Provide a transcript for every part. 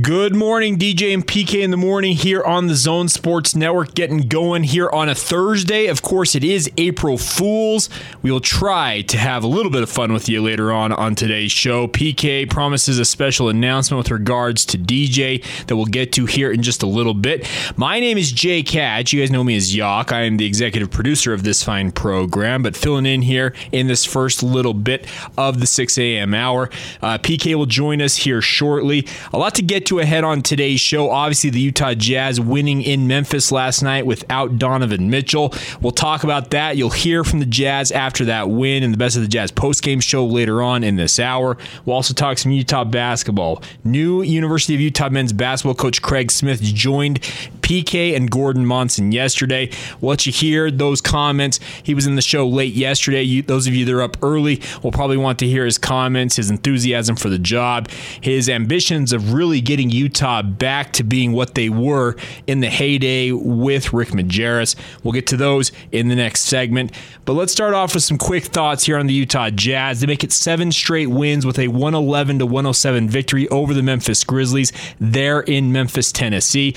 Good morning, DJ and PK in the morning here on the Zone Sports Network, getting going here on a Thursday. Of course, it is April Fool's. We will try to have a little bit of fun with you later on today's show. PK promises a special announcement with regards to DJ that we'll get to here in just a little bit. My name is Jay Katch. You guys know me as Yawk. I am the executive producer of this fine program, but filling in here in this first little bit of the 6 a.m. hour. PK will join us here shortly. A lot to get to ahead on today's show. Obviously, the Utah Jazz winning in Memphis last night without Donovan Mitchell. We'll talk about that. You'll hear from the Jazz after that win and the Best of the Jazz postgame show later on in this hour. We'll also talk some Utah basketball. New University of Utah men's basketball coach Craig Smith joined PK and Gordon Monson yesterday. We'll let you hear those comments. He was in the show late yesterday. Those of you that are up early will probably want to hear his comments, his enthusiasm for the job, his ambitions of really getting Utah back to being what they were in the heyday with Rick Majerus. We'll get to those in the next segment. But let's start off with some quick thoughts here on the Utah Jazz. They make it seven straight wins with a 111-107 victory over the Memphis Grizzlies there in Memphis, Tennessee.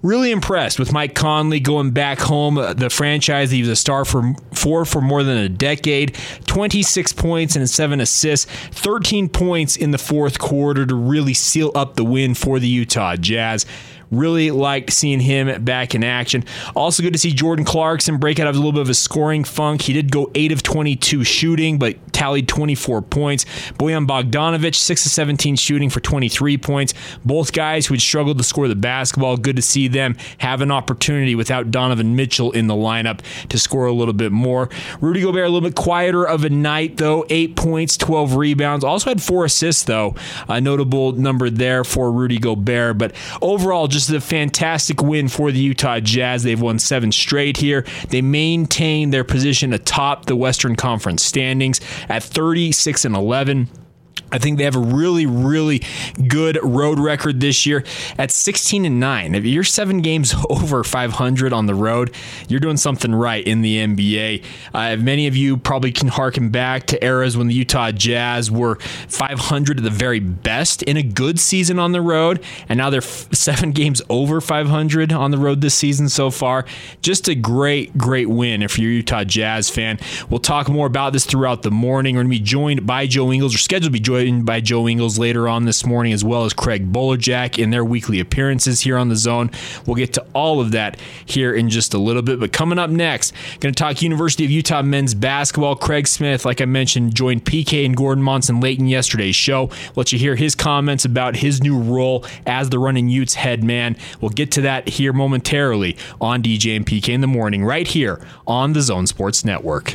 Really impressed with Mike Conley going back home, the franchise that he was a star for more than a decade. 26 points and 7 assists, 13 points in the fourth quarter to really seal up the win for the Utah Jazz. Really liked seeing him back in action. Also good to see Jordan Clarkson break out of a little bit of a scoring funk. He did go 8 of 22 shooting, but tallied 24 points. Bojan Bogdanovic, 6 of 17 shooting for 23 points. Both guys who had struggled to score the basketball. Good to see them have an opportunity without Donovan Mitchell in the lineup to score a little bit more. Rudy Gobert, a little bit quieter of a night, though. 8 points, 12 rebounds. Also had 4 assists, though. A notable number there for Rudy Gobert. But overall, just a fantastic win for the Utah Jazz. They've won 7 straight here. They maintain their position atop the Western Conference standings at 36-11. I think they have a really, really good road record this year at 16-9. If you're 7 games over 500 on the road, you're doing something right in the NBA. Many of you probably can harken back to eras when the Utah Jazz were 500 at the very best in a good season on the road, and now they're 7 games over 500 on the road this season so far. Just a great, great win if you're a Utah Jazz fan. We'll talk more about this throughout the morning. We're going to be joined by Joe Ingles. We're scheduled to be joined by Joe Ingles later on this morning, as well as Craig Bowlerjack in their weekly appearances here on The Zone. We'll get to all of that here in just a little bit. But coming up next, going to talk University of Utah men's basketball. Craig Smith, like I mentioned, joined PK and Gordon Monson late in yesterday's show. We'll let you hear his comments about his new role as the Running Utes head man. We'll get to that here momentarily on DJ and PK in the morning, right here on the Zone Sports Network.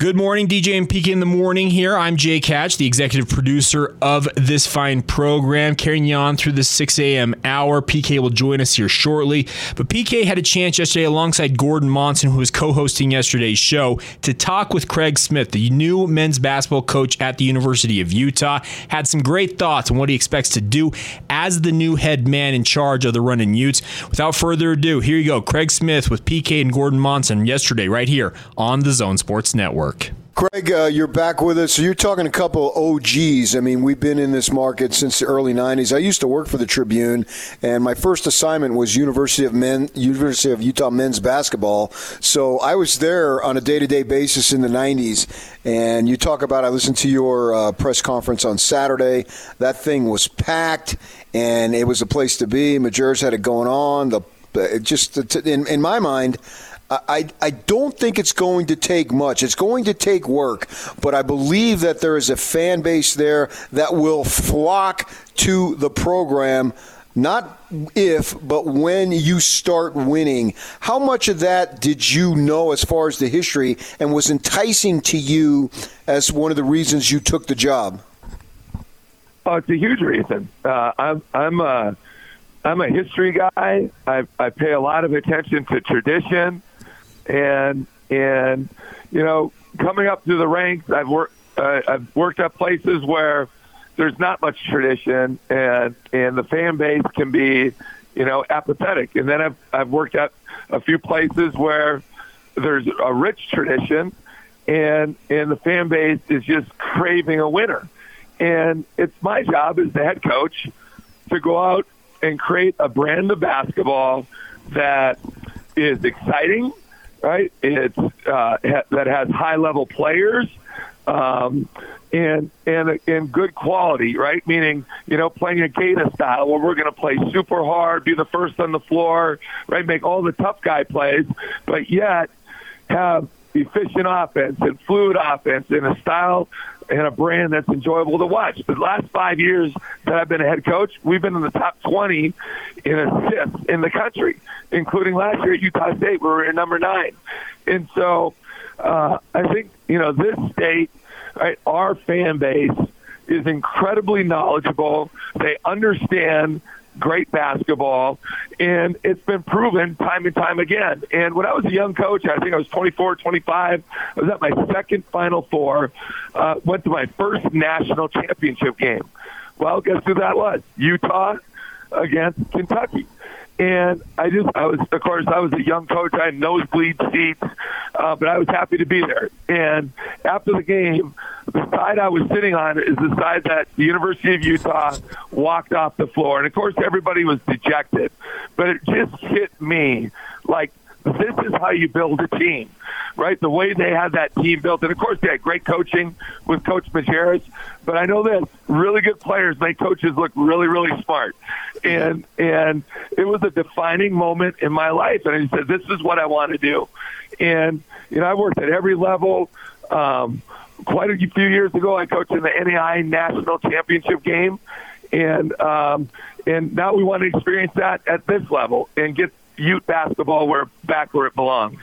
Good morning, DJ and PK in the morning here. I'm Jay Katch, the executive producer of this fine program, carrying you on through the 6 a.m. hour. PK will join us here shortly. But PK had a chance yesterday alongside Gordon Monson, who was co-hosting yesterday's show, to talk with Craig Smith, the new men's basketball coach at the University of Utah. Had some great thoughts on what he expects to do as the new head man in charge of the Running Utes. Without further ado, here you go. Craig Smith with PK and Gordon Monson yesterday right here on the Zone Sports Network. Craig, you're back with us. So you're talking a couple OGs. I mean, we've been in this market since the early 90s. I used to work for the Tribune, and my first assignment was University of Utah men's basketball. So I was there on a day-to-day basis in the 90s. And you talk about, I listened to your press conference on Saturday. That thing was packed, and it was a place to be. Majerus had it going on. In my mind, I don't think it's going to take much. It's going to take work, but I believe that there is a fan base there that will flock to the program, not if, but when you start winning. How much of that did you know as far as the history and was enticing to you as one of the reasons you took the job? Oh, it's a huge reason. I'm a history guy. I pay a lot of attention to tradition, and you know, coming up through the ranks, I've worked at places where there's not much tradition, and the fan base can be, you know, apathetic. And then I've worked at a few places where there's a rich tradition, and the fan base is just craving a winner. And it's my job as the head coach to go out and create a brand of basketball that is exciting, right? It's that has high-level players and good quality, right? Meaning, you know, playing a Gata style where we're going to play super hard, be the first on the floor, right? Make all the tough guy plays, but yet have efficient offense and fluid offense in a style and a brand that's enjoyable to watch. The last 5 years that I've been a head coach, we've been in the top 20 in assists in the country, including last year at Utah State, where we were at number 9. And so I think, you know, this state, right, our fan base is incredibly knowledgeable. They understand great basketball, and it's been proven time and time again. And when I was a young coach, I think I was 24, 25, I was at my second Final Four, went to my first national championship game. Well, guess who that was? Utah against Kentucky. And I was a young coach. I had nosebleed seats, but I was happy to be there. And after the game, the side I was sitting on is the side that the University of Utah walked off the floor. And, of course, everybody was dejected. But it just hit me, like, this is how you build a team, right? The way they had that team built. And, of course, they had great coaching with Coach Majerus. But I know that really good players make coaches look really, really smart. And it was a defining moment in my life. And I said, this is what I want to do. And, you know, I worked at every level. Quite a few years ago, I coached in the NAIA National Championship game. And now we want to experience that at this level and get Ute basketball back where it belongs.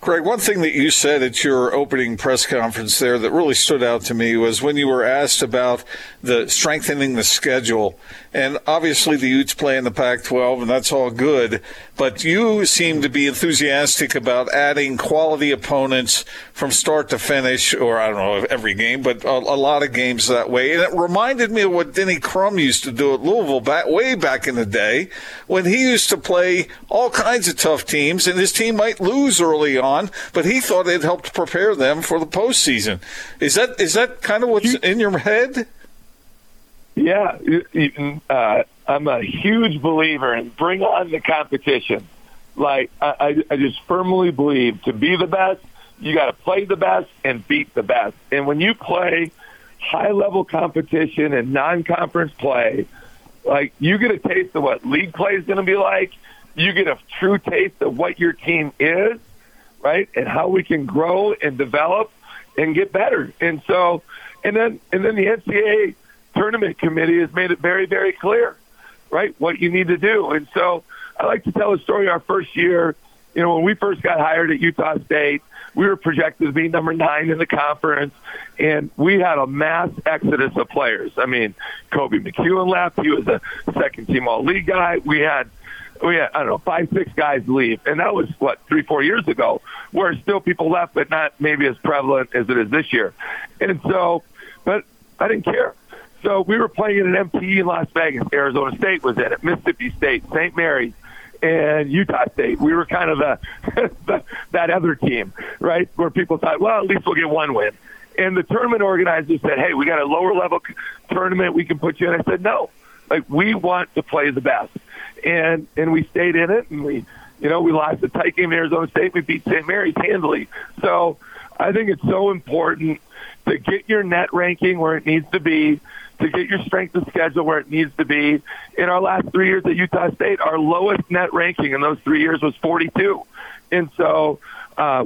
Craig, one thing that you said at your opening press conference there that really stood out to me was when you were asked about the strengthening the schedule. And obviously the Utes play in the Pac-12, and that's all good. But you seem to be enthusiastic about adding quality opponents from start to finish, or I don't know, every game, but a lot of games that way. And it reminded me of what Denny Crum used to do at Louisville way back in the day when he used to play all kinds of tough teams, and his team might lose early on, but he thought it helped prepare them for the postseason. Is that kind of what's in your head? Yeah, I'm a huge believer in bring on the competition. Like I just firmly believe to be the best, you got to play the best and beat the best. And when you play high-level competition and non-conference play, like you get a taste of what league play is going to be like. You get a true taste of what your team is, right, and how we can grow and develop and get better. And so, and then the NCAA tournament committee has made it very, very clear, right, what you need to do. And so I like to tell a story. Our first year, you know, when we first got hired at Utah State, we were projected to be number 9 in the conference, and we had a mass exodus of players. I mean, Kobe McEwen left. He was a second-team All-League guy. We had, I don't know, 5, 6 guys leave. And that was, 3, 4 years ago, where still people left, but not maybe as prevalent as it is this year. And so, but I didn't care. So we were playing in an MTE in Las Vegas. Arizona State was in it, Mississippi State, St. Mary's, and Utah State. We were kind of that other team, right, where people thought, well, at least we'll get one win. And the tournament organizers said, hey, we got a lower-level tournament we can put you in. I said, no, we want to play the best. And we stayed in it, and we lost a tight game in Arizona State. We beat St. Mary's handily. So I think it's so important to get your net ranking where it needs to be, to get your strength of schedule where it needs to be. In our last 3 years at Utah State, our lowest net ranking in those 3 years was 42. And so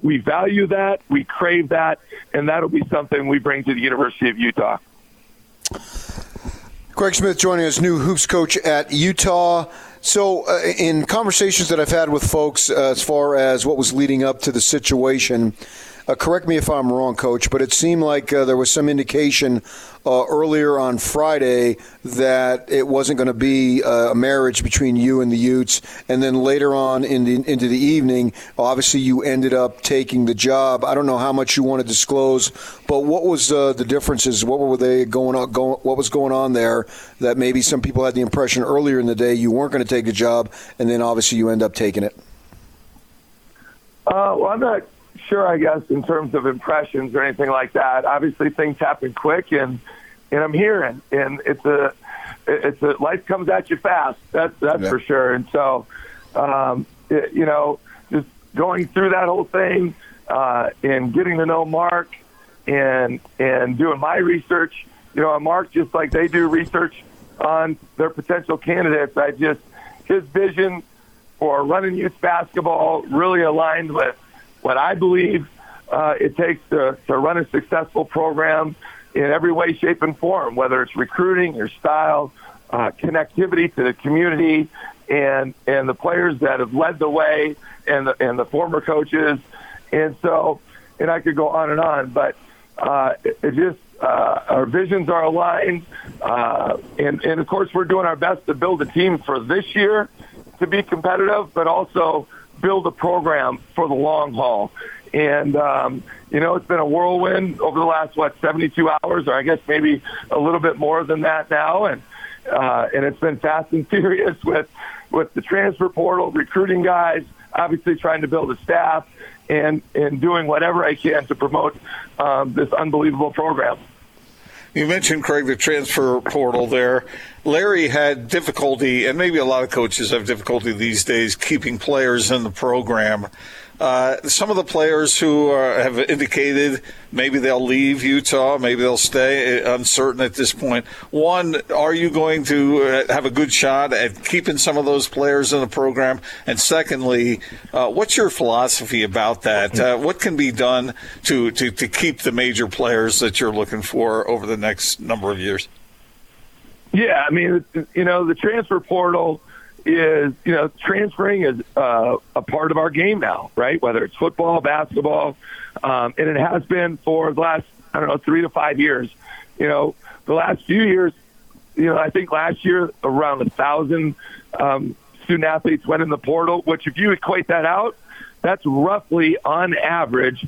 we value that, we crave that, and that'll be something we bring to the University of Utah. Craig Smith joining us, new hoops coach at Utah. So in conversations that I've had with folks as far as what was leading up to the situation, correct me if I'm wrong, Coach, but it seemed like there was some indication earlier on Friday that it wasn't going to be a marriage between you and the Utes, and then later on into the evening, obviously you ended up taking the job. I don't know how much you want to disclose, but what was the differences? What were they what was going on there that maybe some people had the impression earlier in the day you weren't going to take the job, and then obviously you end up taking it? Well, I'm not sure, I guess, in terms of impressions or anything like that. Obviously, things happen quick, and I'm here, and it's a life comes at you fast. That's yeah. for sure. And so, just going through that whole thing and getting to know Mark and doing my research, on Mark, just like they do research on their potential candidates. His vision for running youth basketball really aligned with what I believe it takes to run a successful program in every way, shape, and form, whether it's recruiting or style, connectivity to the community, and the players that have led the way, and the former coaches. And so, and I could go on and on, but our visions are aligned. And of course, we're doing our best to build a team for this year to be competitive, but also build a program for the long haul. And, it's been a whirlwind over the last, 72 hours, or I guess maybe a little bit more than that now. And it's been fast and furious with the transfer portal, recruiting guys, obviously trying to build a staff, and doing whatever I can to promote this unbelievable program. You mentioned, Craig, the transfer portal there. Larry had difficulty, and maybe a lot of coaches have difficulty these days, keeping players in the program. Some of the players who have indicated maybe they'll leave Utah, maybe they'll stay, uncertain at this point. One, are you going to have a good shot at keeping some of those players in the program? And secondly, what's your philosophy about that? What can be done to keep the major players that you're looking for over the next number of years? Yeah, I mean, the transfer portal is, transferring is a part of our game now, right? Whether it's football, basketball, and it has been for the last, 3 to 5 years. The last few years, I think last year around 1,000 student-athletes went in the portal, which if you equate that out, that's roughly on average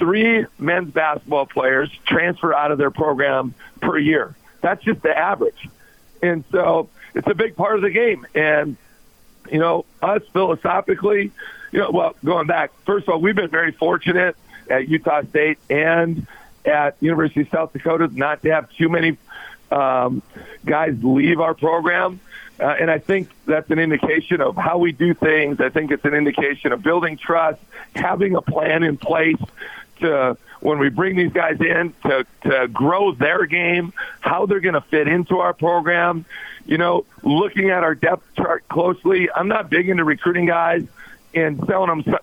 3 men's basketball players transfer out of their program per year. That's just the average. And so it's a big part of the game. And, us philosophically, going back, first of all, we've been very fortunate at Utah State and at University of South Dakota not to have too many guys leave our program. And I think that's an indication of how we do things. I think it's an indication of building trust, having a plan in place to, when we bring these guys in, to grow their game, how they're going to fit into our program, looking at our depth chart closely. I'm not big into recruiting guys and selling them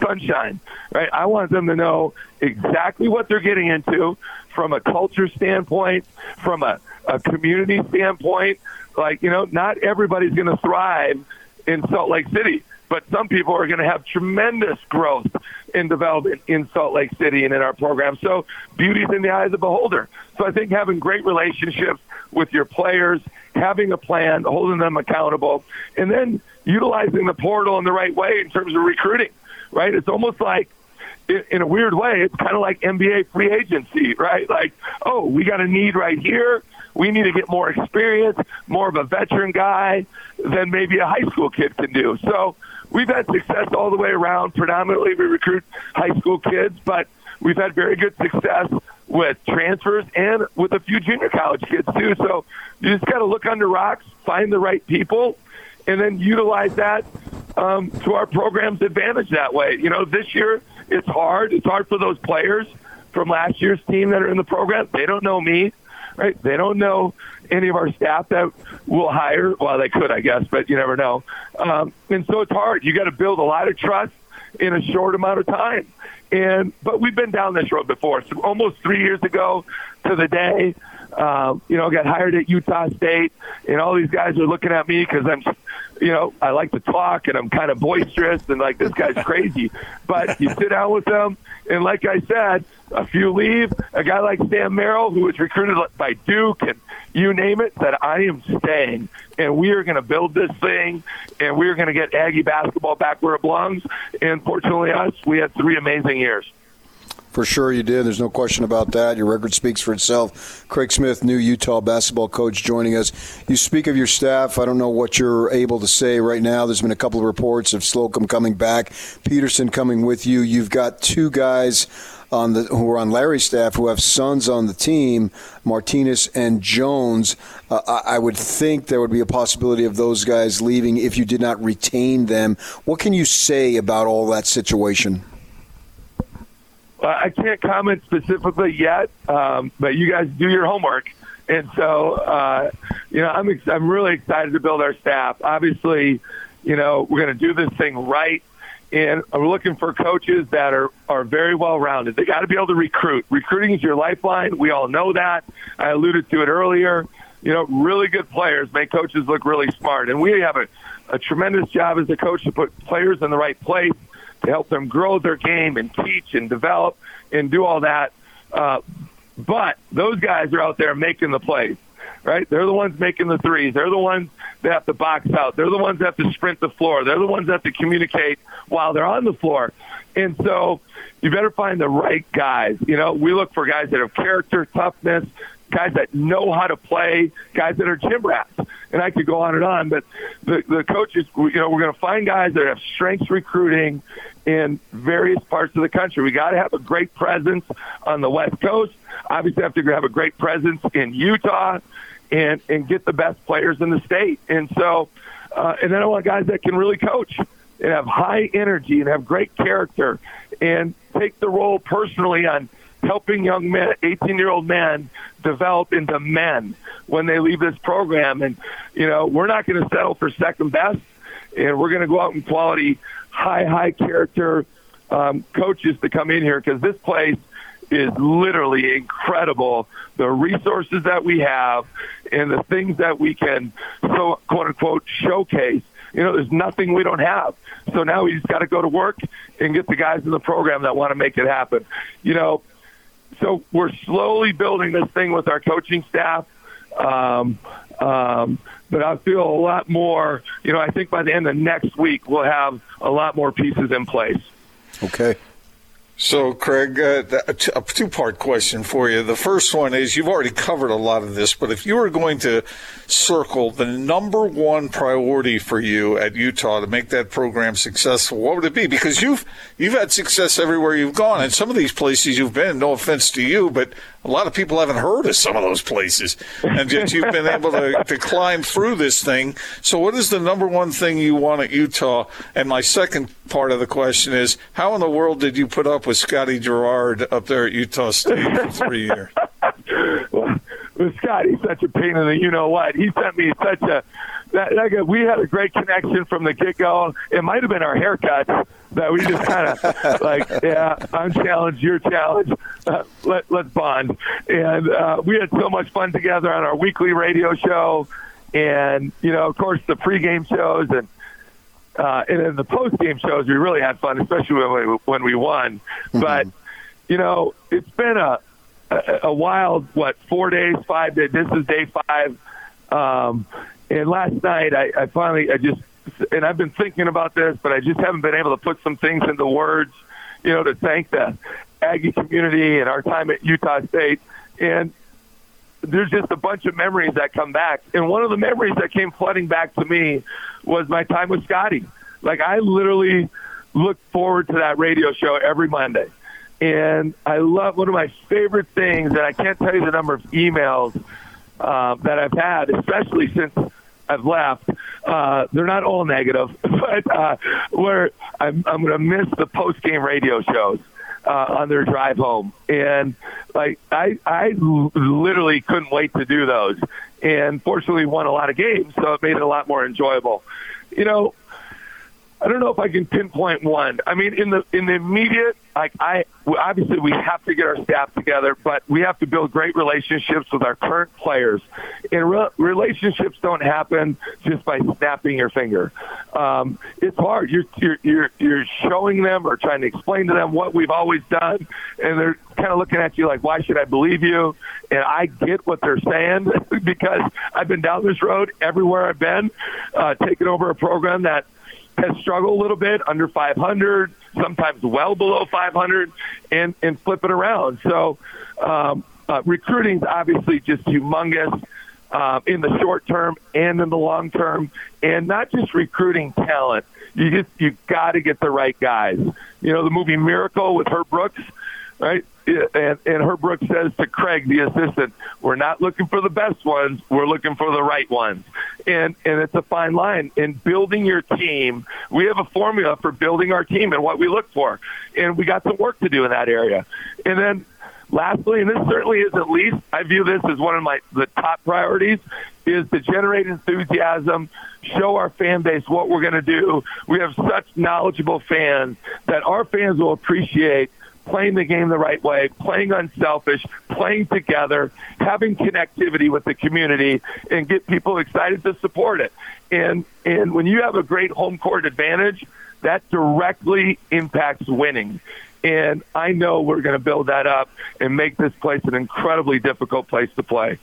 sunshine, right? I want them to know exactly what they're getting into from a culture standpoint, from a community standpoint. Not everybody's going to thrive in Salt Lake City, but some people are going to have tremendous growth and development in Salt Lake City and in our program. So beauty's in the eye of the beholder. So I think having great relationships with your players, having a plan, holding them accountable, and then utilizing the portal in the right way in terms of recruiting, right? It's almost like, in a weird way, it's kind of like NBA free agency, right? Like, oh, we got a need right here. We need to get more experience, more of a veteran guy than maybe a high school kid can do. So we've had success all the way around. Predominantly, we recruit high school kids, but we've had very good success with transfers and with a few junior college kids, too. So you just got to look under rocks, find the right people, and then utilize that to our program's advantage that way. This year it's hard. It's hard for those players from last year's team that are in the program. They don't know me, right? They don't know any of our staff that we'll hire. Well, they could, I guess, but you never know. And so it's hard. You got to build a lot of trust in a short amount of time. But we've been down this road before. So almost 3 years ago to the day, got hired at Utah State, and all these guys are looking at me because I'm, I like to talk and I'm kind of boisterous and like, this guy's crazy. But you sit down with them, and like I said, a few leave. A guy like Sam Merrill, who was recruited by Duke and you name it, said, I am staying, and we are going to build this thing, and we are going to get Aggie basketball back where it belongs. And fortunately us, we had three amazing years. For sure you did. There's no question about that. Your record speaks for itself. Craig Smith, new Utah basketball coach, joining us. You speak of your staff. I don't know what you're able to say right now. There's been a couple of reports of Slocum coming back, Peterson coming with you. You've got two guys who are on Larry's staff who have sons on the team, Martinez and Jones. I would think there would be a possibility of those guys leaving if you did not retain them. What can you say about all that situation? I can't comment specifically yet, but you guys do your homework. And so, I'm really excited to build our staff. Obviously, we're going to do this thing right. And we're looking for coaches that are very well-rounded. They got to be able to recruit. Recruiting is your lifeline. We all know that. I alluded to it earlier. Really good players make coaches look really smart. And we have a tremendous job as a coach to put players in the right place, to help them grow their game and teach and develop and do all that. But those guys are out there making the plays, right? They're the ones making the threes. They're the ones that have to box out. They're the ones that have to sprint the floor. They're the ones that have to communicate while they're on the floor. And so you better find the right guys. We look for guys that have character, toughness, guys that know how to play, guys that are gym rats. And I could go on and on, but the coaches, we're going to find guys that have strengths recruiting in various parts of the country. We got to have a great presence on the West Coast. Obviously, have to have a great presence in Utah and get the best players in the state. And so, and then I want guys that can really coach and have high energy and have great character and take the role personally on helping young men, 18-year-old men, develop into men when they leave this program. And, we're not going to settle for second best, and we're going to go out and quality high character coaches to come in here, because this place is literally incredible. The resources that we have and the things that we can, so quote-unquote, showcase. There's nothing we don't have. So now we just got to go to work and get the guys in the program that want to make it happen. So we're slowly building this thing with our coaching staff, but I feel a lot more, I think by the end of next week we'll have a lot more pieces in place. Okay. So, Craig, a two-part question for you. The first one is, you've already covered a lot of this, but if you were going to circle the number one priority for you at Utah to make that program successful, what would it be? Because you've had success everywhere you've gone, and some of these places you've been, no offense to you, but a lot of people haven't heard of some of those places, and yet you've been able to climb through this thing. So what is the number one thing you want at Utah? And my second part of the question is, how in the world did you put up with Scotty Gerard up there at Utah State for 3 years? Well, Scotty's such a pain in the you-know-what. He sent me such a – we had a great connection from the get-go. It might have been our haircuts that we just kind of I'm challenged, you're challenged. Let's bond. And we had so much fun together on our weekly radio show and, of course, the pregame shows and in the post-game shows, we really had fun, especially when we won. Mm-hmm. But, it's been a wild, 4 days, 5 days. This is day 5. And last night, I finally and I've been thinking about this, but I just haven't been able to put some things into words, to thank the Aggie community and our time at Utah State. And there's just a bunch of memories that come back. And one of the memories that came flooding back to me was my time with Scotty. I literally look forward to that radio show every Monday. And I love, one of my favorite things, and I can't tell you the number of emails that I've had, especially since I've left. They're not all negative, but where I'm going to miss the post-game radio shows on their drive home. And I literally couldn't wait to do those. And fortunately won a lot of games, so it made it a lot more enjoyable. I don't know if I can pinpoint one. I mean, in the immediate like obviously we have to get our staff together, but we have to build great relationships with our current players. And relationships don't happen just by snapping your finger. It's hard. You're showing them or trying to explain to them what we've always done, and they're kind of looking at you like, why should I believe you? And I get what they're saying because I've been down this road everywhere I've been, taking over a program that has struggled a little bit, under 500, sometimes well below 500, and flip it around. So recruiting is obviously just humongous in the short term and in the long term, and not just recruiting talent. You got to get the right guys. You know, the movie Miracle with Herb Brooks, right? And Herb Brooks says to Craig, the assistant, we're not looking for the best ones. We're looking for the right ones. And it's a fine line. In building your team, we have a formula for building our team and what we look for. And we got some work to do in that area. And then lastly, and this certainly is at least, I view this as one of the top priorities, is to generate enthusiasm, show our fan base what we're going to do. We have such knowledgeable fans that our fans will appreciate playing the game the right way, playing unselfish, playing together, having connectivity with the community, and get people excited to support it. And when you have a great home court advantage, that directly impacts winning. And I know we're going to build that up and make this place an incredibly difficult place to play.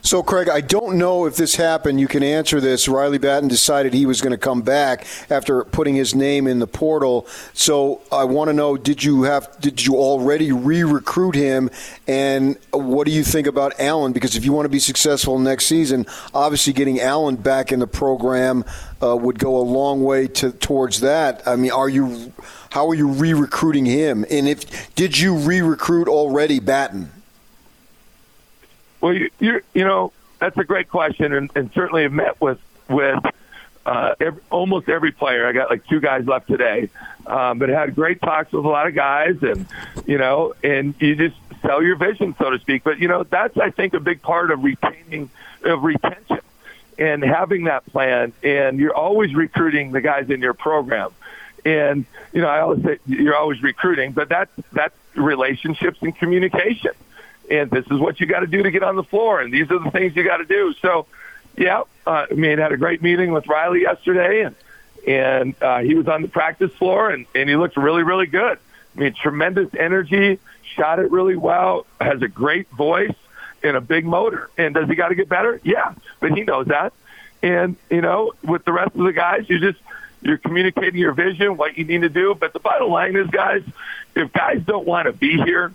So, Craig, I don't know if this happened. You can answer this. Riley Batten decided he was going to come back after putting his name in the portal. So I want to know, did you already re-recruit him? And what do you think about Allen? Because if you want to be successful next season, obviously getting Allen back in the program would go a long way towards that. I mean, how are you re-recruiting him? And did you re-recruit already Batten? Well, you know, that's a great question, and certainly I've met with almost every player. I got like two guys left today, but I had great talks with a lot of guys, and, you know, and you just sell your vision, so to speak. But, you know, that's, I think, a big part of retention and having that plan, and you're always recruiting the guys in your program. And, you know, I always say you're always recruiting, but that's relationships and communication. And this is what you got to do to get on the floor, and these are the things you got to do. So, yeah, I mean, I had a great meeting with Riley yesterday, and he was on the practice floor, and he looked really, really good. I mean, tremendous energy, shot it really well, has a great voice and a big motor. And does he got to get better? Yeah, but he knows that. And, you know, with the rest of the guys, you're communicating your vision, what you need to do. But the bottom line is, guys, if guys don't want to be here,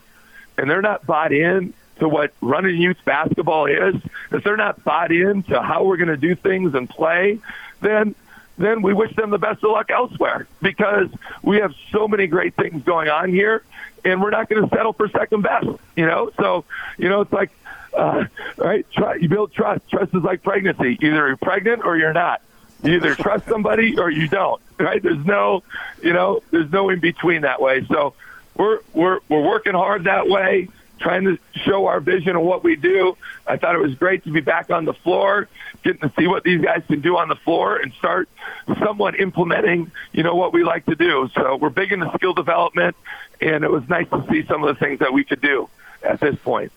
and they're not bought in to what running youth basketball is, if they're not bought in to how we're going to do things and play, then we wish them the best of luck elsewhere, because we have so many great things going on here, and we're not going to settle for second best, you know? So, you know, it's like, right, you build trust. Trust is like pregnancy. Either you're pregnant or you're not. You either trust somebody or you don't, right? There's no, you know, there's no in between that way. So, We're working hard that way, trying to show our vision of what we do. I thought it was great to be back on the floor, getting to see what these guys can do on the floor and start somewhat implementing, you know, what we like to do. So we're big into skill development, and it was nice to see some of the things that we could do at this point.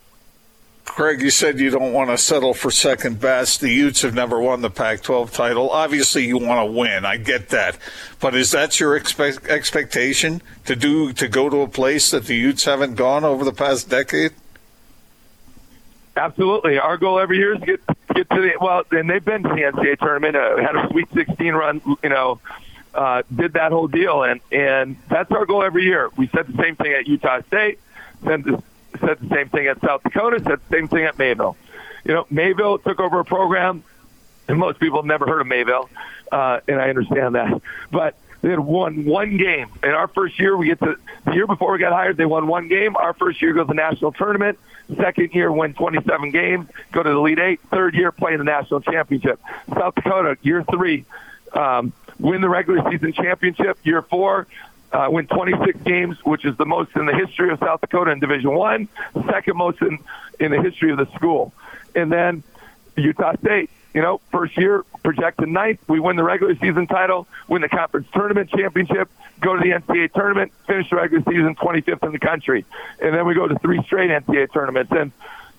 Craig, you said you don't want to settle for second best. The Utes have never won the Pac-12 title. Obviously, you want to win. I get that. But is that your expectation to go to a place that the Utes haven't gone over the past decade? Absolutely. Our goal every year is get to the – well, and they've been to the NCAA tournament, had a Sweet 16 run, you know, did that whole deal. And that's our goal every year. We said the same thing at Utah State, said the same thing at South Dakota, said the same thing at Mayville. You know, Mayville took over a program, and most people have never heard of Mayville, and I understand that. But they had won one game. In our first year, the year before we got hired, they won one game. Our first year goes to the national tournament. Second year, win 27 games, go to the Elite Eight. Third year, play in the national championship. South Dakota, year three, win the regular season championship. Year four, win 26 games, which is the most in the history of South Dakota in Division I, second most in the history of the school. And then Utah State, You know, first year, projected ninth. We win the regular season title, win the conference tournament championship, go to the NCAA tournament, finish the regular season 25th in the country. And then we go to three straight NCAA tournaments. And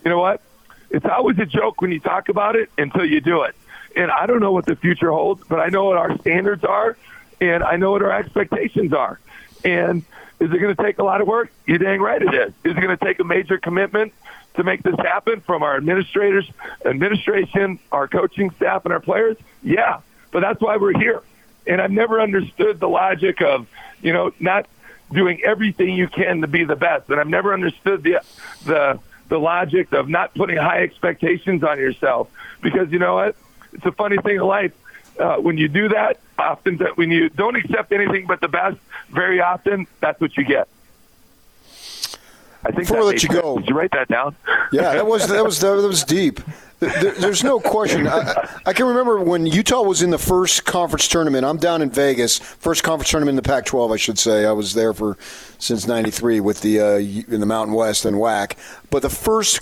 you know what? It's always a joke when you talk about it until you do it. And I don't know what the future holds, but I know what our standards are, and I know what our expectations are. And is it going to take a lot of work? You're dang right it is. Is it going to take a major commitment to make this happen from our administrators, administration, our coaching staff, and our players? Yeah, but that's why we're here. And I've never understood the logic of, you know, not doing everything you can to be the best. And I've never understood the logic of not putting high expectations on yourself, because you know what? It's a funny thing in life. When you do that, often when you don't accept anything but the best, very often that's what you get. I think before I let you go, did you write that down? Yeah, that was deep. There's no question. I can remember when Utah was in the first conference tournament. I'm down in Vegas. First conference tournament in the Pac-12, I should say. I was there since '93 with the in the Mountain West and WAC. But the first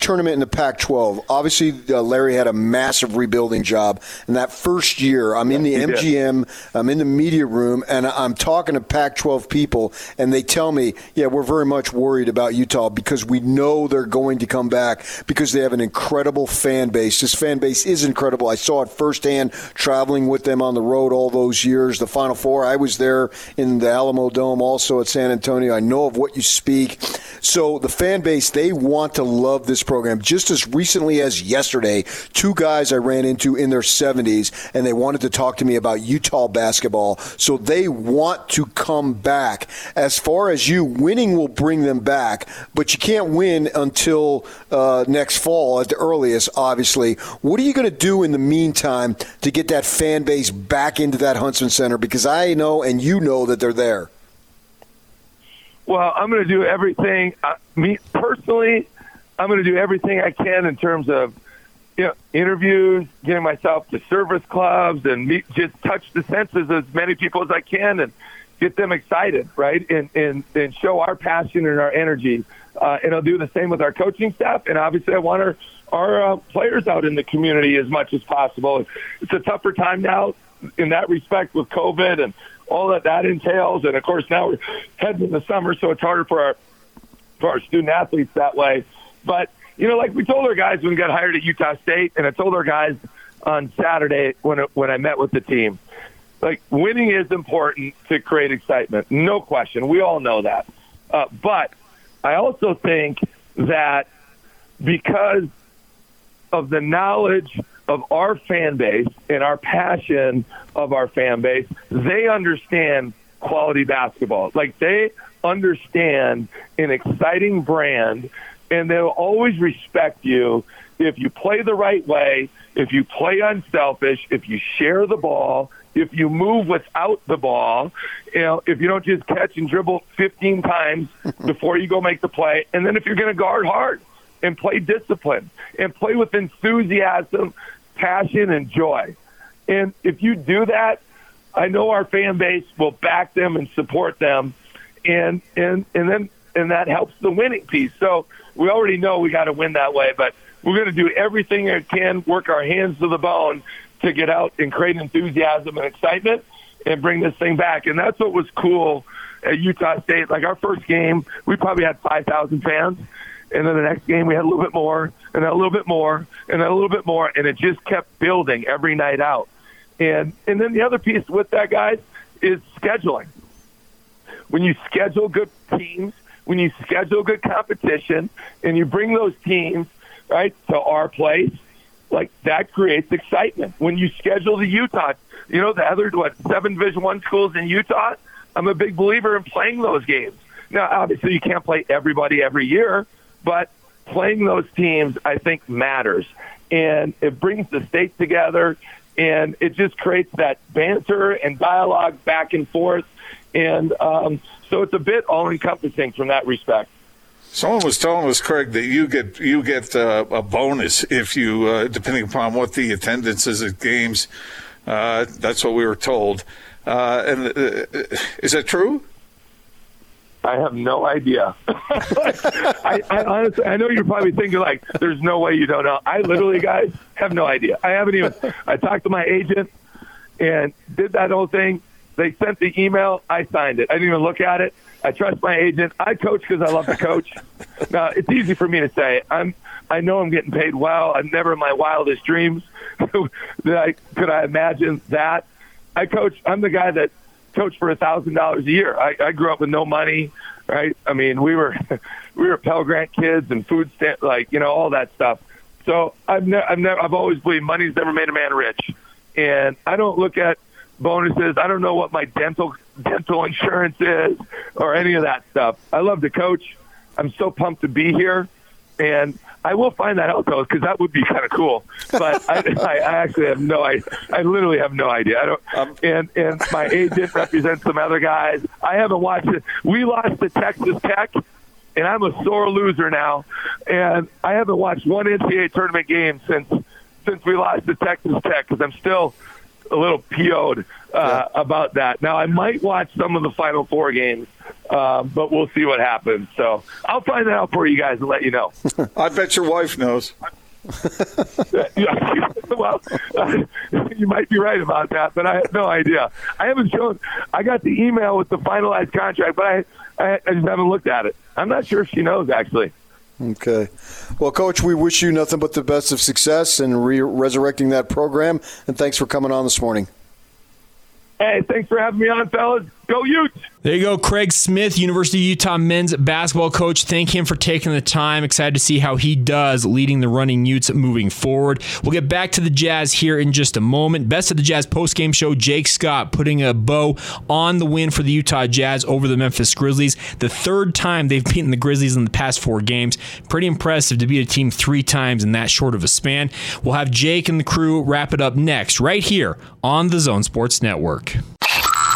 tournament in the Pac-12, obviously Larry had a massive rebuilding job. And that first year, I'm in the MGM, I'm in the media room, and I'm talking to Pac-12 people, and they tell me, yeah, we're very much worried about Utah because we know they're going to come back because they have an incredible fan base. This fan base is incredible. I saw it firsthand traveling with them on the road all those years. The Final Four, I was there in the Alamo Dome, also at San Antonio. I know of what you speak. So the fan base, they want to love this program. Just as recently as yesterday, two guys I ran into in their 70s, and they wanted to talk to me about Utah basketball. So they want to come back. As far as you, winning will bring them back, but you can't win until next fall at the earliest, obviously. What are you going to do in the meantime to get that fan base back into that Huntsman Center? Because I know and you know that they're there. Well, I'm going to do everything. Me personally, I'm going to do everything I can in terms of, you know, interviews, getting myself to service clubs, and just touch the senses as many people as I can and get them excited, right, and show our passion and our energy. And I'll do the same with our coaching staff. And obviously I want our players out in the community as much as possible. It's a tougher time now in that respect with COVID and all that entails. And, of course, now we're heading into the summer, so it's harder for our student-athletes that way. But, you know, like we told our guys when we got hired at Utah State, and I told our guys on Saturday when I met with the team, like, winning is important to create excitement. No question. We all know that. But I also think that because of the knowledge of our fan base and our passion of our fan base, they understand quality basketball. Like, they understand an exciting brand, and they'll always respect you if you play the right way, if you play unselfish, if you share the ball, if you move without the ball, you know, if you don't just catch and dribble 15 times before you go make the play, and then if you're going to guard hard and play discipline and play with enthusiasm, passion, and joy. And if you do that, I know our fan base will back them and support them, and that helps the winning piece. So we already know we got to win that way, but we're going to do everything we can, work our hands to the bone to get out and create enthusiasm and excitement and bring this thing back. And that's what was cool at Utah State. Like, our first game, we probably had 5,000 fans, and then the next game we had a little bit more, and then a little bit more, and then a little bit more, and it just kept building every night out. And then the other piece with that, guys, is scheduling. When you schedule good teams, when you schedule good competition, and you bring those teams, right, to our place, like, that creates excitement. When you schedule the Utah, you know, the other, 7 Division I schools in Utah, I'm a big believer in playing those games. Now, obviously, you can't play everybody every year, but playing those teams, I think, matters. And it brings the state together, and it just creates that banter and dialogue back and forth. And so it's a bit all-encompassing from that respect. Someone was telling us, Craig, that you get a bonus if you, depending upon what the attendance is at games. That's what we were told. And is that true? I have no idea. I honestly, I know you're probably thinking, like, there's no way you don't know. I literally, guys, have no idea. I haven't even – I talked to my agent and did that whole thing. They sent the email. I signed it. I didn't even look at it. I trust my agent. I coach because I love to coach. Now, it's easy for me to say. I know I'm getting paid well. I've never in my wildest dreams could I imagine that. I coach. I'm the guy that coached for $1,000 a year. I grew up with no money, right? I mean, we were Pell Grant kids and food stand, like, you know, all that stuff. So I've always believed money's never made a man rich, and I don't look at bonuses. I don't know what my dental insurance is or any of that stuff. I love to coach. I'm so pumped to be here, and I will find that out, though, because that would be kind of cool. But I actually have no idea. I literally have no idea. I don't. And my agent represents some other guys. I haven't watched it. We lost to Texas Tech, and I'm a sore loser now. And I haven't watched one NCAA tournament game since we lost to Texas Tech, because I'm still a little PO'd about that. Now, I might watch some of the Final Four games, but we'll see what happens. So I'll find that out for you guys and let you know. I bet your wife knows. Well, you might be right about that, but I have no idea. I haven't shown. I got the email with the finalized contract, but I just haven't looked at it. I'm not sure if she knows, actually. Okay. Well, Coach, we wish you nothing but the best of success in resurrecting that program, and thanks for coming on this morning. Hey, thanks for having me on, fellas. Go Utes! There you go, Craig Smith, University of Utah men's basketball coach. Thank him for taking the time. Excited to see how he does leading the running Utes moving forward. We'll get back to the Jazz here in just a moment. Best of the Jazz postgame show, Jake Scott putting a bow on the win for the Utah Jazz over the Memphis Grizzlies. The third time they've beaten the Grizzlies in the past four games. Pretty impressive to beat a team three times in that short of a span. We'll have Jake and the crew wrap it up next, right here on the Zone Sports Network.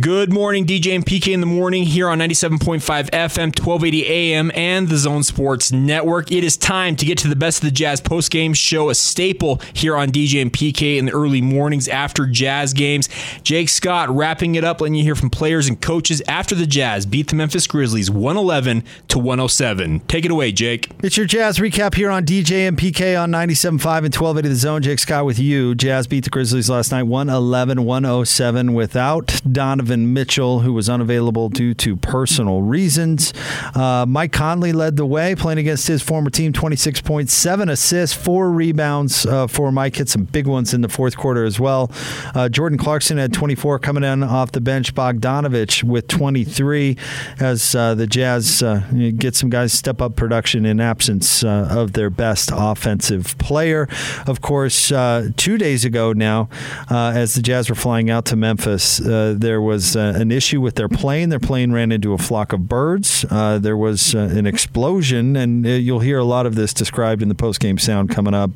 Good morning, DJ and PK in the morning here on 97.5 FM, 1280 AM, and the Zone Sports Network. It is time to get to the Best of the Jazz postgame show, a staple here on DJ and PK in the early mornings after Jazz games. Jake Scott wrapping it up, letting you hear from players and coaches after the Jazz beat the Memphis Grizzlies 111-107. Take it away, Jake. It's your Jazz recap here on DJ and PK on 97.5 and 1280 The Zone. Jake Scott with you. Jazz beat the Grizzlies last night 111-107 without Donovan Mitchell, who was unavailable due to personal reasons. Mike Conley led the way, playing against his former team, 26 points, 7 assists, 4 rebounds for Mike. Hit some big ones in the fourth quarter as well. Jordan Clarkson had 24 coming in off the bench. Bogdanovich with 23 as the Jazz get some guys step up production in absence of their best offensive player. Of course, 2 days ago now, as the Jazz were flying out to Memphis, there was an issue with their plane. Their plane ran into a flock of birds. There was an explosion, and you'll hear a lot of this described in the postgame sound coming up.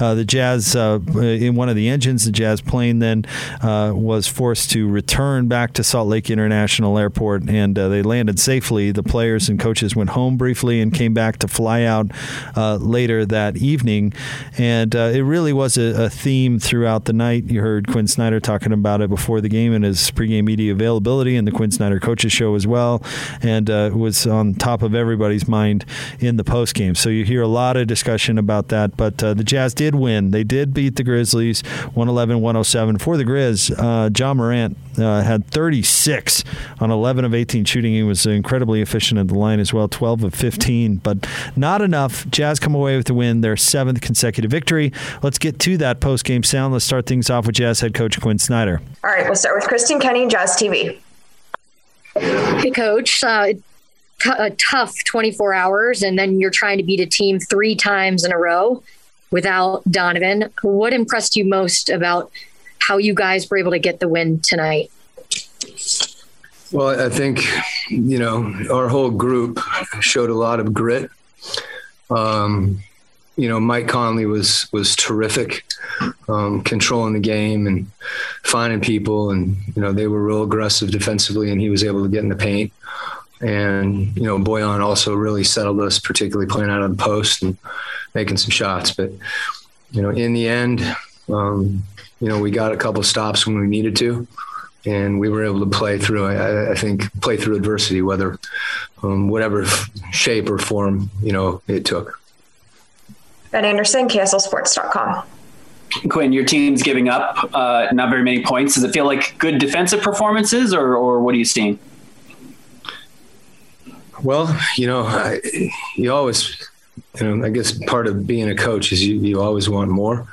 The Jazz, in one of the engines, the Jazz plane then was forced to return back to Salt Lake International Airport, and they landed safely. The players and coaches went home briefly and came back to fly out later that evening. And it really was a theme throughout the night. You heard Quinn Snyder talking about it before the game in his pregame meeting. Availability and the Quinn Snyder Coaches Show as well, and was on top of everybody's mind in the postgame. So you hear a lot of discussion about that, but the Jazz did win. They did beat the Grizzlies 111-107. For the Grizz, John Morant had 36 on 11 of 18 shooting. He was incredibly efficient at the line as well, 12 of 15, but not enough. Jazz come away with the win, their 7th consecutive victory. Let's get to that postgame sound. Let's start things off with Jazz head coach Quinn Snyder. All right, we'll start with Kristen Kenny, Jazz TV. Hey, Coach. A tough 24 hours, and then you're trying to beat a team 3 times in a row without Donovan. What impressed you most about how you guys were able to get the win tonight? Well, I think, you know, our whole group showed a lot of grit. You know, Mike Conley was terrific, controlling the game and finding people. And, you know, they were real aggressive defensively, and he was able to get in the paint. And, you know, Boyan also really settled us, particularly playing out of the post and making some shots. But, you know, in the end, you know, we got a couple of stops when we needed to. And we were able to play through, I think, play through adversity, whether whatever shape or form, you know, it took. Ben Anderson, KSLSports.com. Quinn, your team's giving up not very many points. Does it feel like good defensive performances, or what are you seeing? Well, you know, you always, you know, I guess part of being a coach is you always want more.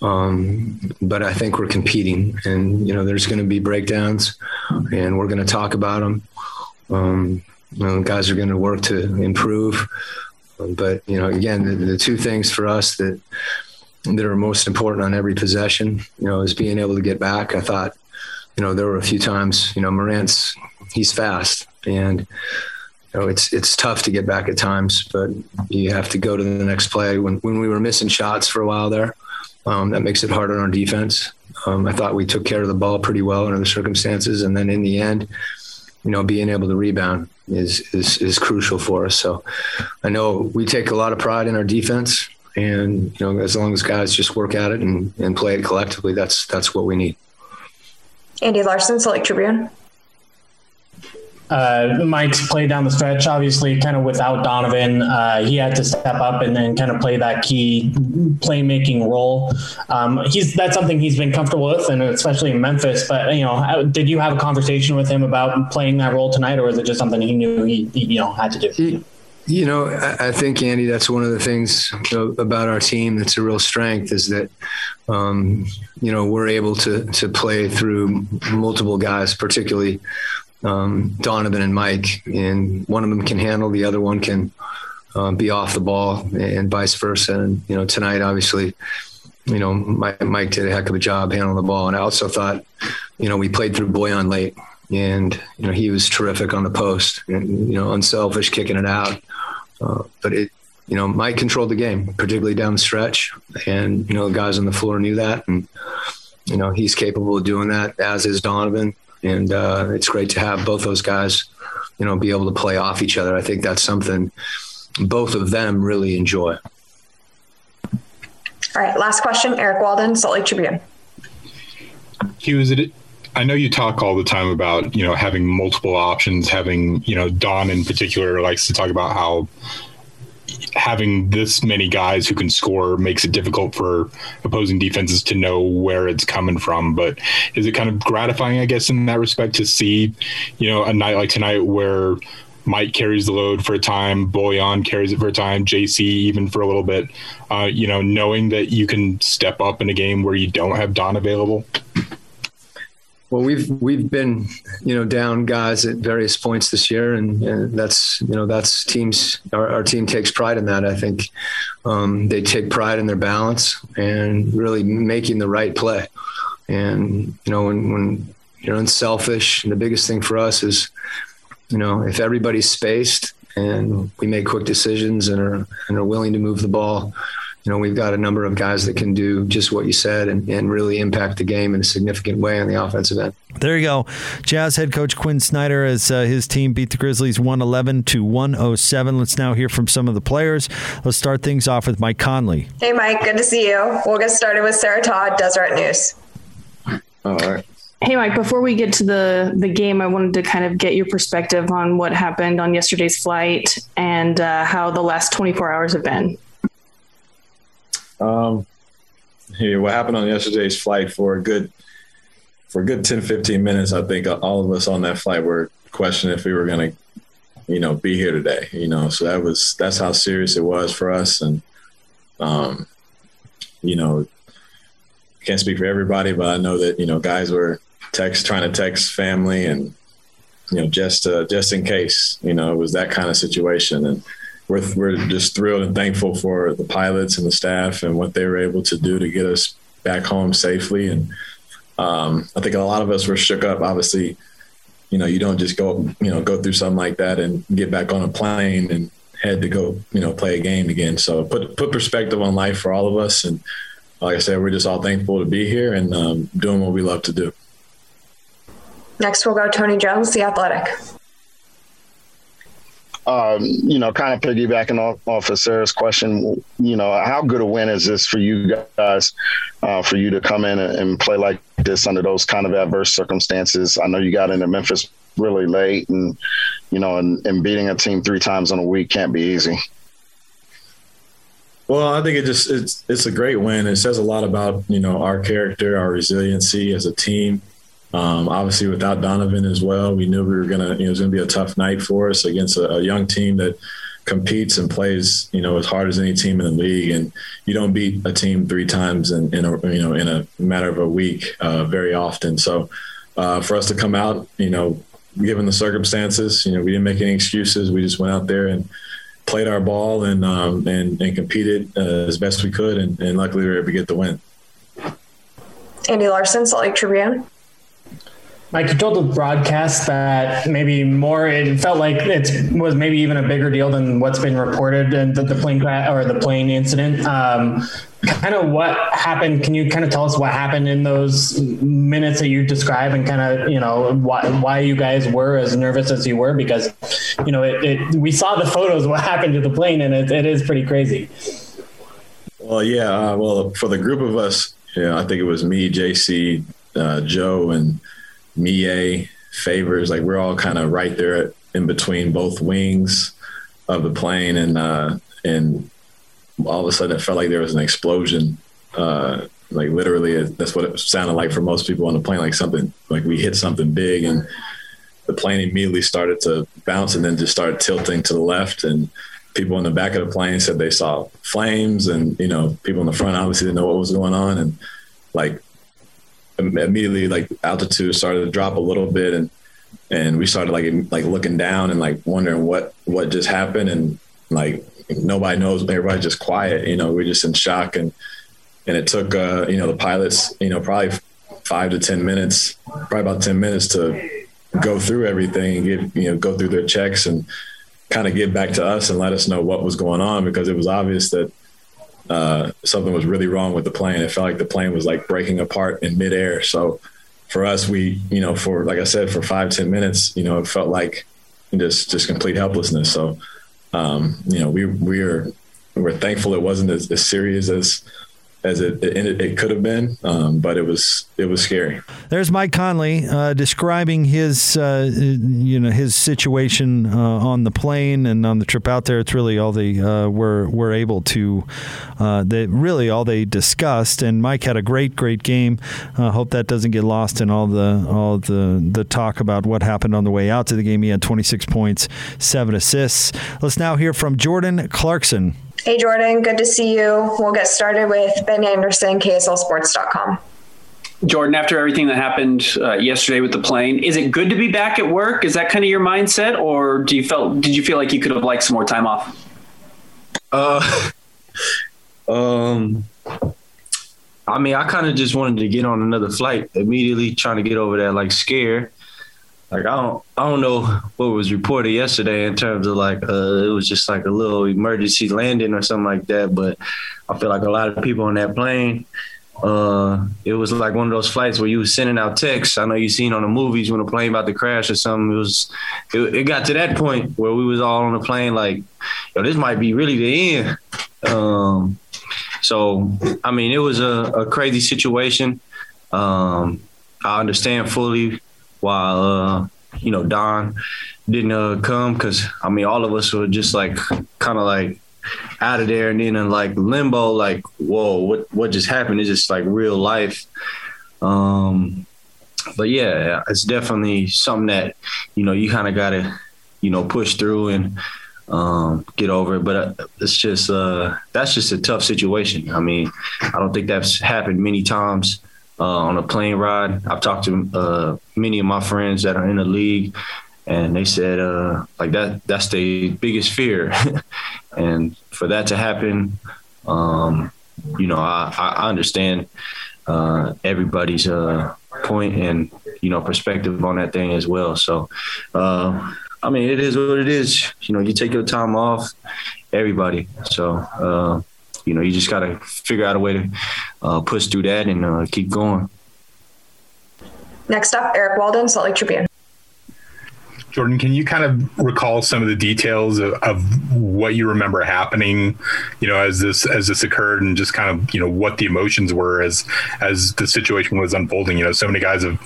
But I think we're competing, and, you know, there's going to be breakdowns, and we're going to talk about them. You know, guys are going to work to improve, but, you know, again, the two things for us that are most important on every possession, you know, is being able to get back. I thought, you know, there were a few times, you know, Morant's, he's fast, and, you know, it's tough to get back at times, but you have to go to the next play. When we were missing shots for a while there, that makes it harder on defense. I thought we took care of the ball pretty well under the circumstances. And then in the end, you know, being able to rebound is crucial for us. So I know we take a lot of pride in our defense, and, you know, as long as guys just work at it and play it collectively, that's what we need. Andy Larson, Salt Lake Tribune. Mike's play down the stretch, obviously kind of without Donovan, he had to step up and then kind of play that key playmaking role. That's something he's been comfortable with, and especially in Memphis. But, you know, did you have a conversation with him about playing that role tonight, or is it just something he knew he you know, had to do? You know, I think, Andy, that's one of the things about our team that's a real strength, is that, you know, we're able to play through multiple guys, particularly Donovan and Mike, and one of them can handle, the other one can be off the ball, and vice versa. And, you know, tonight, obviously, you know, Mike did a heck of a job handling the ball. And I also thought, you know, we played through Boyan late, and, you know, he was terrific on the post, and, you know, unselfish, kicking it out. But it, you know, Mike controlled the game, particularly down the stretch. And, you know, the guys on the floor knew that, and, you know, he's capable of doing that, as is Donovan. And it's great to have both those guys, you know, be able to play off each other. I think that's something both of them really enjoy. All right, last question, Eric Walden, Salt Lake Tribune. Hugh, I know you talk all the time about, you know, having multiple options, having, you know, Don in particular likes to talk about how having this many guys who can score makes it difficult for opposing defenses to know where it's coming from. But is it kind of gratifying, I guess, in that respect, to see, you know, a night like tonight where Mike carries the load for a time, Boyan carries it for a time, JC even for a little bit, you know, knowing that you can step up in a game where you don't have Don available? Well, we've been, you know, down guys at various points this year, and that's, you know, that's teams. Our team takes pride in that. I think they take pride in their balance and really making the right play. And, you know, when you're unselfish, and the biggest thing for us is, you know, if everybody's spaced and we make quick decisions and are willing to move the ball, you know, we've got a number of guys that can do just what you said and really impact the game in a significant way on the offensive end. There you go. Jazz head coach Quinn Snyder, as his team beat the Grizzlies 111-107. Let's now hear from some of the players. Let's start things off with Mike Conley. Hey, Mike, good to see you. We'll get started with Sarah Todd, Deseret News. All right. Hey, Mike, before we get to the game, I wanted to kind of get your perspective on what happened on yesterday's flight and how the last 24 hours have been. What happened on yesterday's flight for a good 10, 15 minutes, I think all of us on that flight were questioning if we were going to, you know, be here today, you know, so that's how serious it was for us. And, you know, can't speak for everybody, but I know that, you know, guys were trying to text family and, you know, just in case, you know, it was that kind of situation. And We're just thrilled and thankful for the pilots and the staff and what they were able to do to get us back home safely. And I think a lot of us were shook up, obviously, you know, you don't just go, you know, go through something like that and get back on a plane and head to go, you know, play a game again. So put perspective on life for all of us. And like I said, we're just all thankful to be here and doing what we love to do. Next, we'll go Tony Jones, The Athletic. You know, kind of piggybacking off of Sarah's question, you know, how good a win is this for you guys, for you to come in and play like this under those kind of adverse circumstances? I know you got into Memphis really late and, you know, and beating a team 3 times in a week can't be easy. Well, I think it's a great win. It says a lot about, you know, our character, our resiliency as a team. Obviously, without Donovan as well, we knew we were going to, you know, it was going to be a tough night for us against a young team that competes and plays, you know, as hard as any team in the league. And you don't beat a team 3 times in a matter of a week very often. So for us to come out, you know, given the circumstances, you know, we didn't make any excuses. We just went out there and played our ball and competed as best we could. And luckily, we were able to get the win. Andy Larson, Salt Lake Tribune. Mike, you told the broadcast that maybe more, it felt like it was maybe even a bigger deal than what's been reported and the plane or the plane incident. Kind of what happened? Can you kind of tell us what happened in those minutes that you describe and kind of, you know, why you guys were as nervous as you were? Because, you know, we saw the photos, what happened to the plane, and it is pretty crazy. Well, yeah. Well, for the group of us, yeah, I think it was me, JC, Joe, and Mie, Favors, like we're all kind of right there in between both wings of the plane, and all of a sudden it felt like there was an explosion. Like literally, that's what it sounded like for most people on the plane. Like something, like we hit something big, and the plane immediately started to bounce and then just started tilting to the left. And people in the back of the plane said they saw flames, and you know, people in the front obviously didn't know what was going on, and like. Immediately, like altitude started to drop a little bit, and we started like looking down and like wondering what just happened, and like nobody knows, everybody's just quiet. You know, we're just in shock, and it took you know, the pilots, you know, probably 5 to 10 minutes, probably about 10 minutes to go through everything and get, you know, go through their checks and kind of get back to us and let us know what was going on, because it was obvious that. Something was really wrong with the plane. It felt like the plane was like breaking apart in midair. So for us, we, you know, for, like I said, for 5, 10 minutes, you know, it felt like just complete helplessness. So, you know, we're thankful it wasn't as serious as it could have been, but it was scary. There's Mike Conley describing his you know, his situation on the plane and on the trip out there. It's really all they were able to really all they discussed. And Mike had a great game. Hope that doesn't get lost in all the talk about what happened on the way out to the game. He had 26 points, 7 assists. Let's now hear from Jordan Clarkson. Hey, Jordan, good to see you. We'll get started with Ben Anderson, KSLSports.com. Jordan, after everything that happened yesterday with the plane, is it good to be back at work? Is that kind of your mindset, or did you feel like you could have liked some more time off? I mean, I kind of just wanted to get on another flight immediately, trying to get over that like scare. Like, I don't know what was reported yesterday in terms of like, it was just like a little emergency landing or something like that. But I feel like a lot of people on that plane, it was like one of those flights where you were sending out texts. I know you seen on the movies when a plane about to crash or something. It got to that point where we was all on the plane like, yo, this might be really the end. So, I mean, it was a crazy situation. I understand fully. While, you know, Don didn't come because, I mean, all of us were just, like, kind of, like, out of there and then in, like, limbo, like, whoa, what just happened? It's just, like, real life. But, yeah, it's definitely something that, you know, you kind of got to, you know, push through and get over it. But it's just that's just a tough situation. I mean, I don't think that's happened many times. On a plane ride, I've talked to many of my friends that are in the league, and they said like that's the biggest fear. And for that to happen, you know, I understand everybody's point, and perspective on that thing as well. So, I mean, it is what it is. You know, you take your time off, everybody. So, you just got to figure out a way to push through that and keep going. Next up, Eric Walden, Salt Lake Tribune. Jordan, can you kind of recall some of the details of what you remember happening, as this occurred, and just kind of, what the emotions were as the situation was unfolding? So many guys have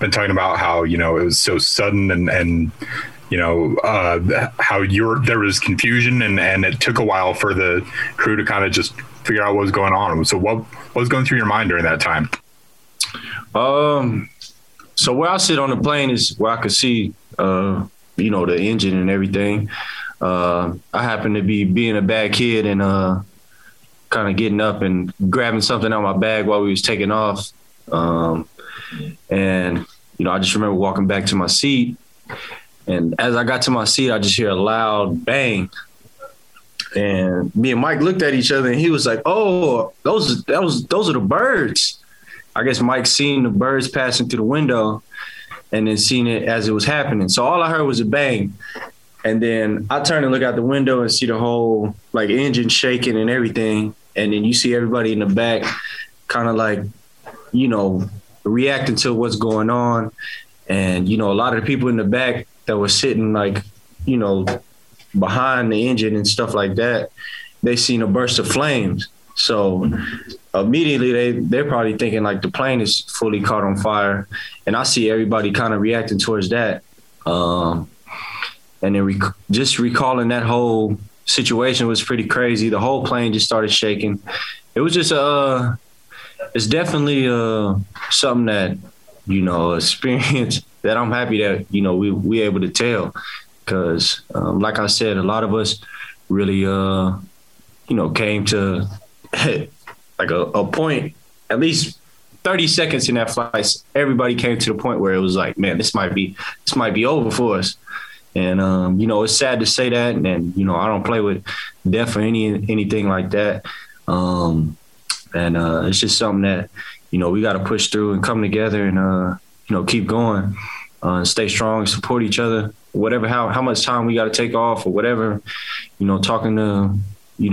been talking about how, it was so sudden and how there was confusion and it took a while for the crew to kind of just figure out what was going on. So what was going through your mind during that time? So where I sit on the plane is where I could see, the engine and everything. I happened to be being a bad kid and kind of getting up and grabbing something out of my bag while we was taking off. I just remember walking back to my seat. And as I got to my seat, I just hear a loud bang. And me and Mike looked at each other, and he was like, "Oh, those are the birds." I guess Mike seen the birds passing through the window and then seen it as it was happening. So all I heard was a bang. And then I turn and look out the window and see the whole engine shaking and everything. And then you see everybody in the back kind of reacting to what's going on. And, a lot of the people in the back that were sitting behind the engine and stuff like that, they seen a burst of flames. So immediately they're probably thinking the plane is fully caught on fire. And I see everybody kind of reacting towards that. And then just recalling that whole situation was pretty crazy. The whole plane just started shaking. It was just, it's definitely something that, experience that I'm happy that, we able to tell. Because like I said, a lot of us really, came to a point, at least 30 seconds in that flight, everybody came to the point where it was man, this might be over for us. And, it's sad to say that. And, I don't play with death or anything like that. It's just something that, we got to push through and come together and, keep going, stay strong, support each other, whatever, how much time we got to take off or whatever, talking to,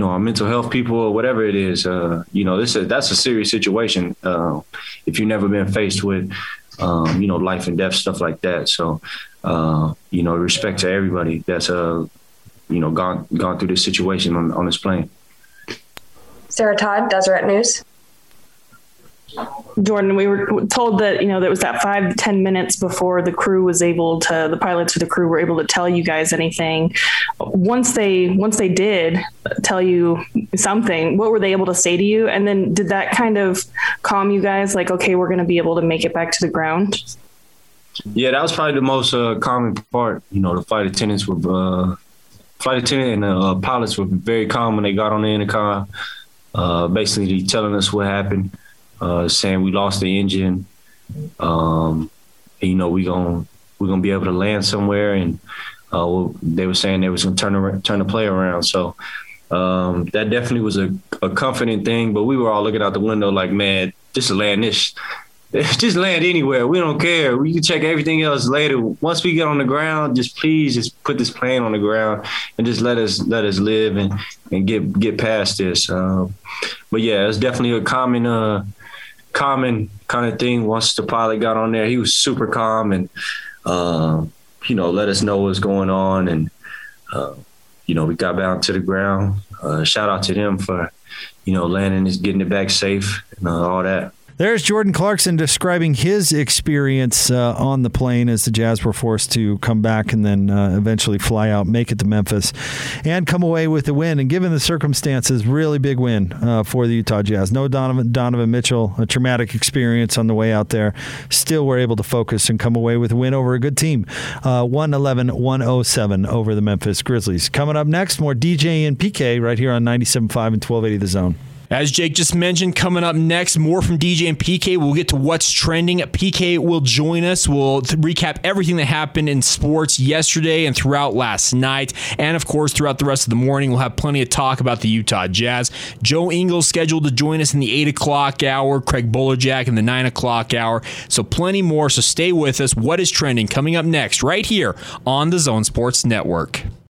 our mental health people or whatever it is, that's a serious situation. If you've never been faced with, life and death, stuff like that. So, respect to everybody that's, gone through this situation on this plane. Sarah Todd, Deseret News. Jordan, we were told that, that was that 5 to 10 minutes before the pilots or the crew were able to tell you guys anything. Once they did tell you something, what were they able to say to you? And then did that kind of calm you guys? Okay, we're going to be able to make it back to the ground. Yeah, that was probably the most common part. The flight attendants were, and the pilots were very calm when they got on the intercom, basically telling us what happened. Saying we lost the engine, we're gonna be able to land somewhere, and they were saying they was gonna turn the play around. So that definitely was a comforting thing. But we were all looking out the window man, just land anywhere. We don't care. We can check everything else later. Once we get on the ground, please put this plane on the ground and just let us live and get past this. But yeah, it's definitely a common kind of thing. Once the pilot got on there, he was super calm and, let us know what's going on. And, we got down to the ground. Shout out to them for, landing and getting it back safe and all that. There's Jordan Clarkson describing his experience on the plane as the Jazz were forced to come back and then eventually fly out, make it to Memphis, and come away with the win. And given the circumstances, really big win for the Utah Jazz. No Donovan Mitchell, a traumatic experience on the way out there. Still were able to focus and come away with a win over a good team. 111-107 over the Memphis Grizzlies. Coming up next, more DJ and PK right here on 97.5 and 1280 The Zone. As Jake just mentioned, coming up next, more from DJ and PK. We'll get to what's trending. PK will join us. We'll recap everything that happened in sports yesterday and throughout last night. And, of course, throughout the rest of the morning, we'll have plenty of talk about the Utah Jazz. Joe Ingles scheduled to join us in the 8 o'clock hour. Craig Bullerjack in the 9 o'clock hour. So plenty more. So stay with us. What is trending coming up next right here on the Zone Sports Network.